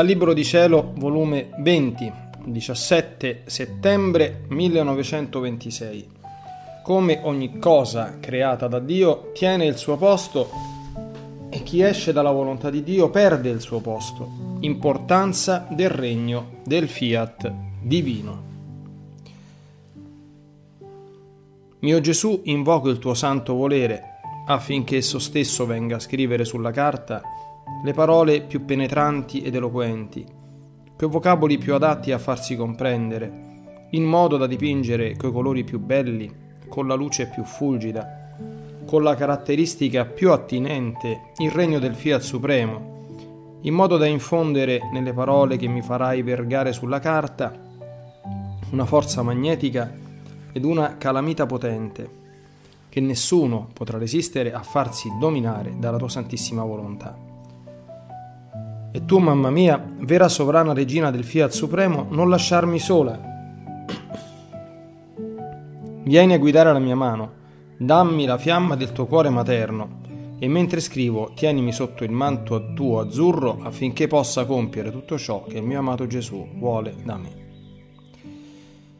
Dal Libro di Cielo, volume 20, 17 settembre 1926. Come ogni cosa creata da Dio tiene il suo posto e chi esce dalla volontà di Dio perde il suo posto. Importanza del regno del Fiat divino. Mio Gesù, invoco il tuo santo volere affinché esso stesso venga a scrivere sulla carta le parole più penetranti ed eloquenti, coi vocaboli più adatti a farsi comprendere, in modo da dipingere coi colori più belli, con la luce più fulgida, con la caratteristica più attinente il regno del Fiat Supremo, in modo da infondere nelle parole che mi farai vergare sulla carta una forza magnetica ed una calamita potente, che nessuno potrà resistere a farsi dominare dalla tua santissima volontà. E tu, mamma mia, vera sovrana regina del Fiat Supremo, non lasciarmi sola. Vieni a guidare la mia mano, dammi la fiamma del tuo cuore materno, e mentre scrivo tienimi sotto il manto tuo azzurro affinché possa compiere tutto ciò che il mio amato Gesù vuole da me.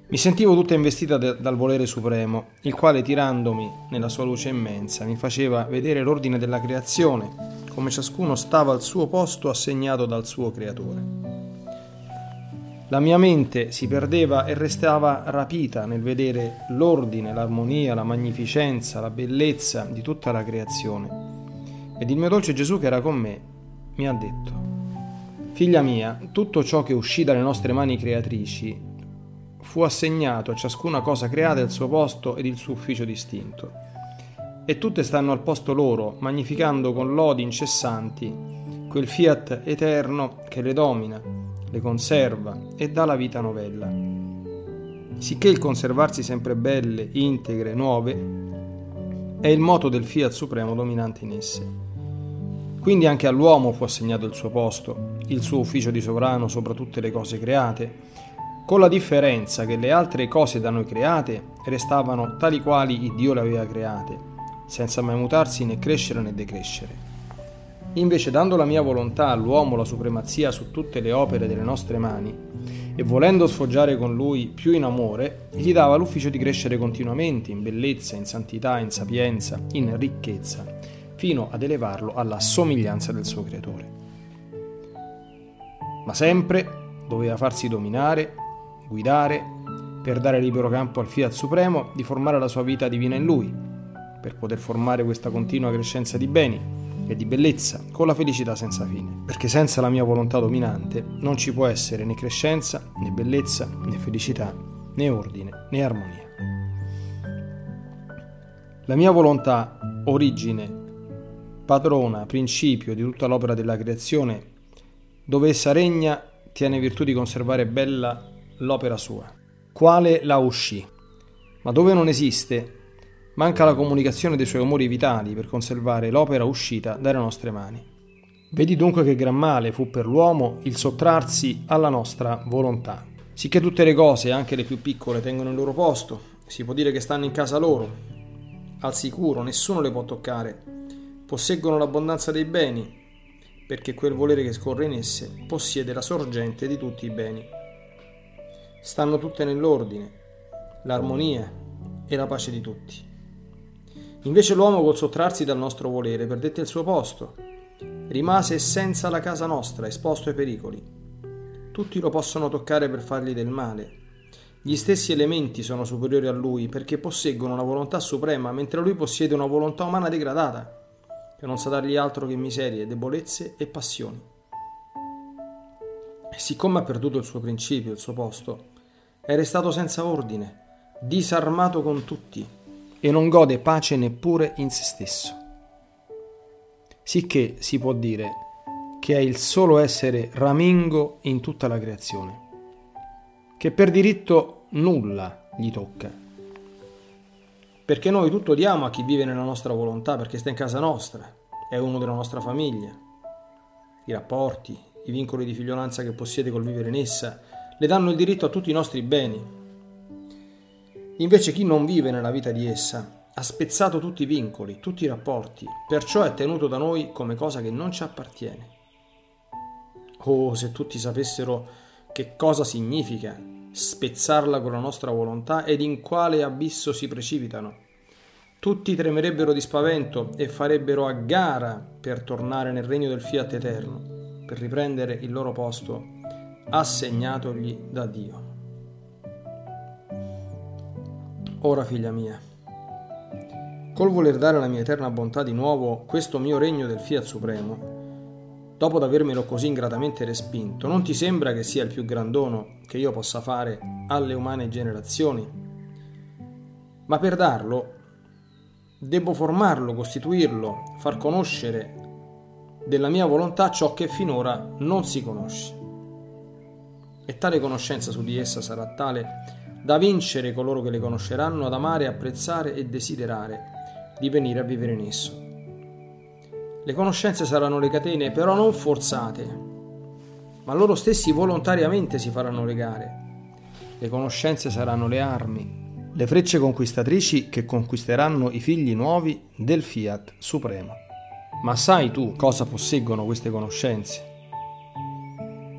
Mi sentivo tutta investita dal volere supremo, il quale, tirandomi nella sua luce immensa, mi faceva vedere l'ordine della creazione, come ciascuno stava al suo posto assegnato dal suo creatore. La mia mente si perdeva e restava rapita nel vedere l'ordine, l'armonia, la magnificenza, la bellezza di tutta la creazione. Ed il mio dolce Gesù, che era con me, mi ha detto: «Figlia mia, tutto ciò che uscì dalle nostre mani creatrici fu assegnato a ciascuna cosa creata il suo posto ed il suo ufficio distinto. E tutte stanno al posto loro, magnificando con lodi incessanti quel Fiat eterno che le domina, le conserva e dà la vita novella. Sicché il conservarsi sempre belle, integre, nuove, è il moto del Fiat Supremo dominante in esse. Quindi anche all'uomo fu assegnato il suo posto, il suo ufficio di sovrano sopra tutte le cose create, con la differenza che le altre cose da noi create restavano tali quali il Dio le aveva create, senza mai mutarsi né crescere né decrescere. Invece, dando la mia volontà all'uomo la supremazia su tutte le opere delle nostre mani, e volendo sfoggiare con lui più in amore, gli dava l'ufficio di crescere continuamente in bellezza, in santità, in sapienza, in ricchezza, fino ad elevarlo alla somiglianza del suo creatore. Ma sempre doveva farsi dominare, guidare, per dare libero campo al Fiat Supremo di formare la sua vita divina in lui, per poter formare questa continua crescenza di beni e di bellezza con la felicità senza fine. Perché senza la mia volontà dominante non ci può essere né crescenza, né bellezza, né felicità, né ordine, né armonia. La mia volontà, origine, padrona, principio di tutta l'opera della creazione, dove essa regna, tiene virtù di conservare bella l'opera sua, quale la uscì. Ma dove non esiste, manca la comunicazione dei suoi amori vitali per conservare l'opera uscita dalle nostre mani. Vedi dunque che gran male fu per l'uomo il sottrarsi alla nostra volontà. Sicché tutte le cose, anche le più piccole, tengono il loro posto, si può dire che stanno in casa loro, al sicuro, nessuno le può toccare, posseggono l'abbondanza dei beni, perché quel volere che scorre in esse possiede la sorgente di tutti i beni. Stanno tutte nell'ordine, l'armonia e la pace di tutti. Invece l'uomo, col sottrarsi dal nostro volere, perdette il suo posto, rimase senza la casa nostra, esposto ai pericoli. Tutti lo possono toccare per fargli del male. Gli stessi elementi sono superiori a lui perché posseggono una volontà suprema, mentre lui possiede una volontà umana degradata, che non sa dargli altro che miserie, debolezze e passioni. E siccome ha perduto il suo principio, il suo posto, è restato senza ordine, disarmato con tutti, e non gode pace neppure in se stesso. Sicché si può dire che è il solo essere ramingo in tutta la creazione, che per diritto nulla gli tocca. Perché noi tutto diamo a chi vive nella nostra volontà, perché sta in casa nostra, è uno della nostra famiglia. I rapporti, i vincoli di figliolanza che possiede col vivere in essa, le danno il diritto a tutti i nostri beni. Invece chi non vive nella vita di essa ha spezzato tutti i vincoli, tutti i rapporti, perciò è tenuto da noi come cosa che non ci appartiene. Oh, se tutti sapessero che cosa significa spezzarla con la nostra volontà ed in quale abisso si precipitano. Tutti tremerebbero di spavento e farebbero a gara per tornare nel regno del Fiat eterno, per riprendere il loro posto assegnatogli da Dio. Ora, figlia mia, col voler dare alla mia eterna bontà di nuovo questo mio regno del Fiat Supremo, dopo d'avermelo così ingratamente respinto, non ti sembra che sia il più gran dono che io possa fare alle umane generazioni? Ma per darlo debbo formarlo, costituirlo, far conoscere della mia volontà ciò che finora non si conosce. E tale conoscenza su di essa sarà tale da vincere coloro che le conosceranno ad amare, apprezzare e desiderare di venire a vivere in esso. Le conoscenze saranno le catene, però non forzate, ma loro stessi volontariamente si faranno legare. Le conoscenze saranno le armi, le frecce conquistatrici che conquisteranno i figli nuovi del Fiat Supremo. Ma sai tu cosa posseggono queste conoscenze?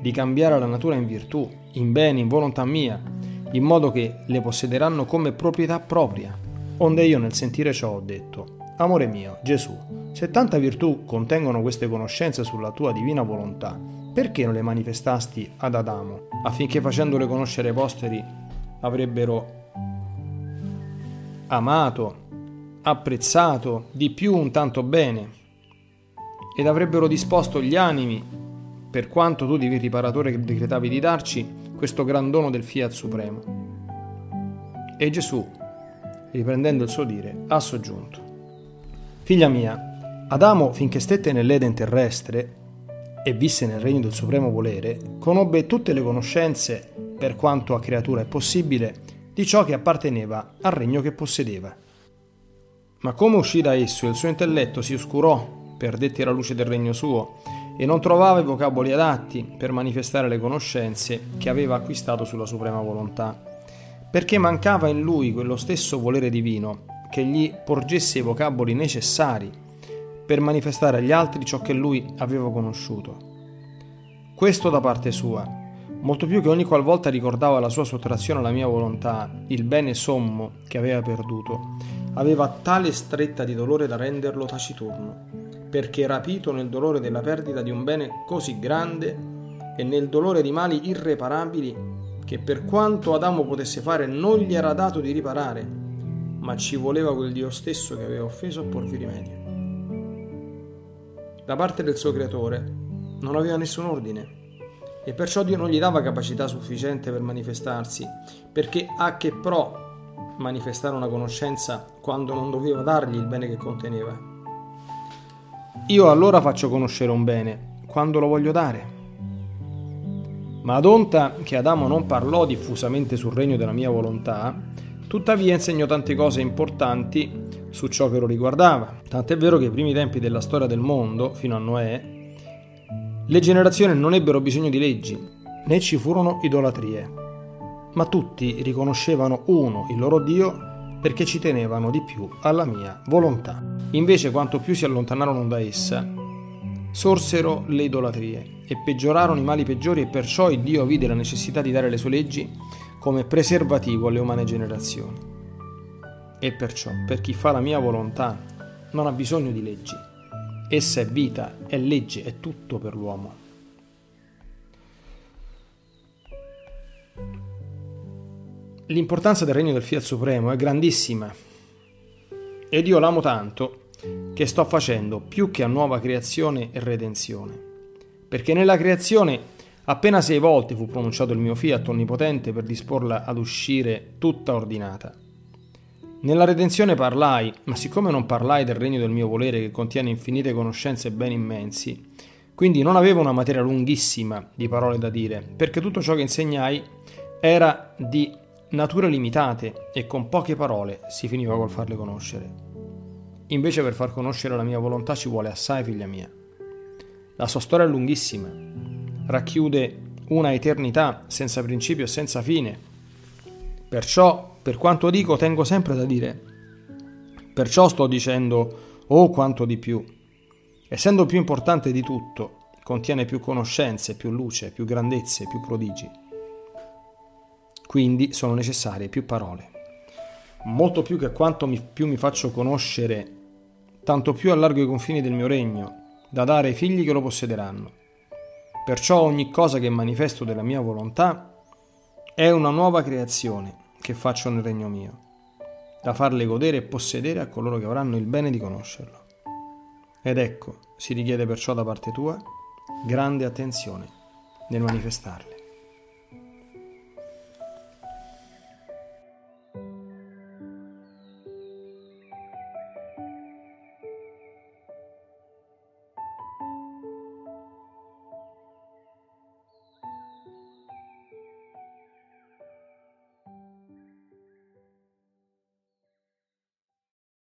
Di cambiare la natura in virtù, in bene, in volontà mia, in modo che le possederanno come proprietà propria. Onde io nel sentire ciò ho detto: Amore mio, Gesù, se tanta virtù contengono queste conoscenze sulla tua divina volontà, perché non le manifestasti ad Adamo, affinché facendole conoscere ai posteri avrebbero amato, apprezzato di più un tanto bene ed avrebbero disposto gli animi, per quanto tu divi riparatore che decretavi di darci, questo gran dono del Fiat Supremo? E Gesù, riprendendo il suo dire, ha soggiunto: Figlia mia, Adamo, finché stette nell'Eden terrestre e visse nel regno del supremo volere, conobbe tutte le conoscenze, per quanto a creatura è possibile, di ciò che apparteneva al regno che possedeva. Ma come uscì da esso, il suo intelletto si oscurò, perdette la luce del regno suo, e non trovava i vocaboli adatti per manifestare le conoscenze che aveva acquistato sulla suprema volontà, perché mancava in lui quello stesso volere divino che gli porgesse i vocaboli necessari per manifestare agli altri ciò che lui aveva conosciuto. Questo da parte sua, molto più che ogni qualvolta ricordava la sua sottrazione alla mia volontà, il bene sommo che aveva perduto, aveva tale stretta di dolore da renderlo taciturno, perché rapito nel dolore della perdita di un bene così grande e nel dolore di mali irreparabili che per quanto Adamo potesse fare non gli era dato di riparare, ma ci voleva quel Dio stesso che aveva offeso a porvi rimedio. Da parte del suo creatore non aveva nessun ordine e perciò Dio non gli dava capacità sufficiente per manifestarsi, perché a che pro manifestare una conoscenza quando non doveva dargli il bene che conteneva? Io allora faccio conoscere un bene quando lo voglio dare. Ma adonta che Adamo non parlò diffusamente sul regno della mia volontà, tuttavia insegnò tante cose importanti su ciò che lo riguardava, tant'è vero che ai primi tempi della storia del mondo, fino a Noè, le generazioni non ebbero bisogno di leggi, né ci furono idolatrie, ma tutti riconoscevano uno il loro Dio perché ci tenevano di più alla mia volontà. Invece, quanto più si allontanarono da essa, sorsero le idolatrie e peggiorarono i mali peggiori, e perciò il Dio vide la necessità di dare le sue leggi come preservativo alle umane generazioni. E perciò, per chi fa la mia volontà, non ha bisogno di leggi. Essa è vita, è legge, è tutto per l'uomo. L'importanza del regno del Fiat Supremo è grandissima ed io l'amo tanto che sto facendo più che a nuova creazione e redenzione. Perché nella creazione appena 6 volte fu pronunciato il mio Fiat onnipotente per disporla ad uscire tutta ordinata. Nella redenzione parlai, ma siccome non parlai del regno del mio volere che contiene infinite conoscenze e beni immensi, quindi non avevo una materia lunghissima di parole da dire, perché tutto ciò che insegnai era di nature limitate e con poche parole si finiva col farle conoscere. Invece per far conoscere la mia volontà ci vuole assai, figlia mia. La sua storia è lunghissima, racchiude una eternità senza principio e senza fine. Perciò, per quanto dico, tengo sempre da dire. Perciò sto dicendo, oh quanto di più. Essendo più importante di tutto, contiene più conoscenze, più luce, più grandezze, più prodigi. Quindi sono necessarie più parole. Molto più che quanto più mi faccio conoscere, tanto più allargo i confini del mio regno, da dare ai figli che lo possederanno. Perciò ogni cosa che manifesto della mia volontà è una nuova creazione che faccio nel regno mio, da farle godere e possedere a coloro che avranno il bene di conoscerlo. Ed ecco, si richiede perciò da parte tua grande attenzione nel manifestarlo.